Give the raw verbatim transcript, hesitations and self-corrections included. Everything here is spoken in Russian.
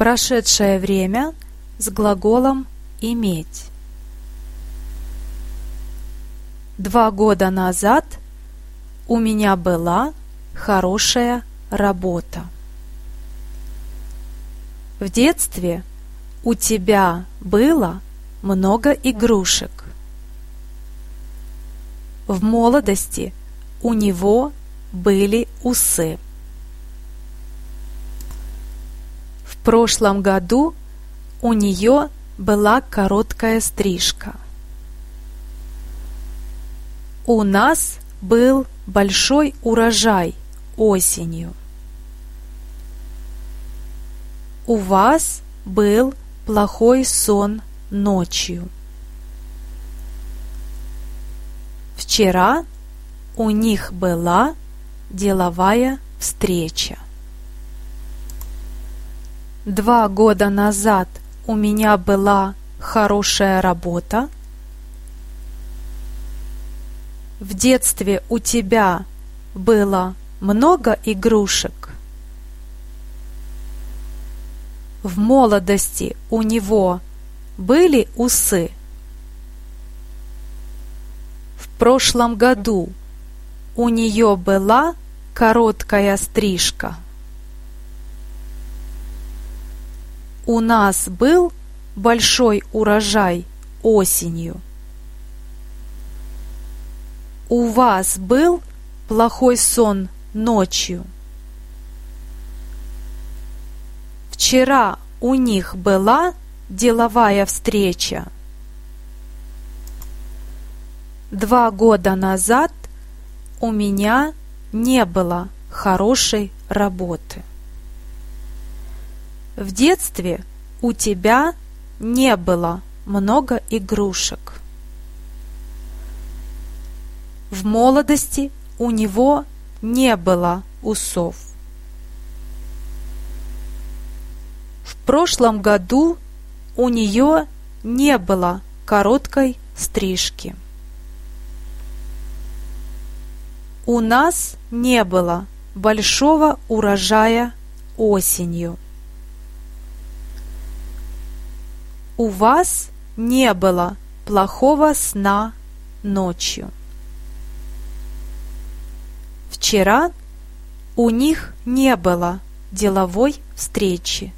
Прошедшее время с глаголом «иметь». Два года назад у меня была хорошая работа. В детстве у тебя было много игрушек. В молодости у него были усы. В прошлом году у нее была короткая стрижка. У нас был большой урожай осенью. У вас был плохой сон ночью. Вчера у них была деловая встреча. Два года назад у меня была хорошая работа. В детстве у тебя было много игрушек. В молодости у него были усы. В прошлом году у нее была короткая стрижка. У нас был большой урожай осенью. У вас был плохой сон ночью. Вчера у них была деловая встреча. Два года назад у меня не было хорошей работы. В детстве у тебя не было много игрушек. В молодости у него не было усов. В прошлом году у нее не было короткой стрижки. У нас не было большого урожая осенью. У вас не было плохого сна ночью. Вчера у них не было деловой встречи.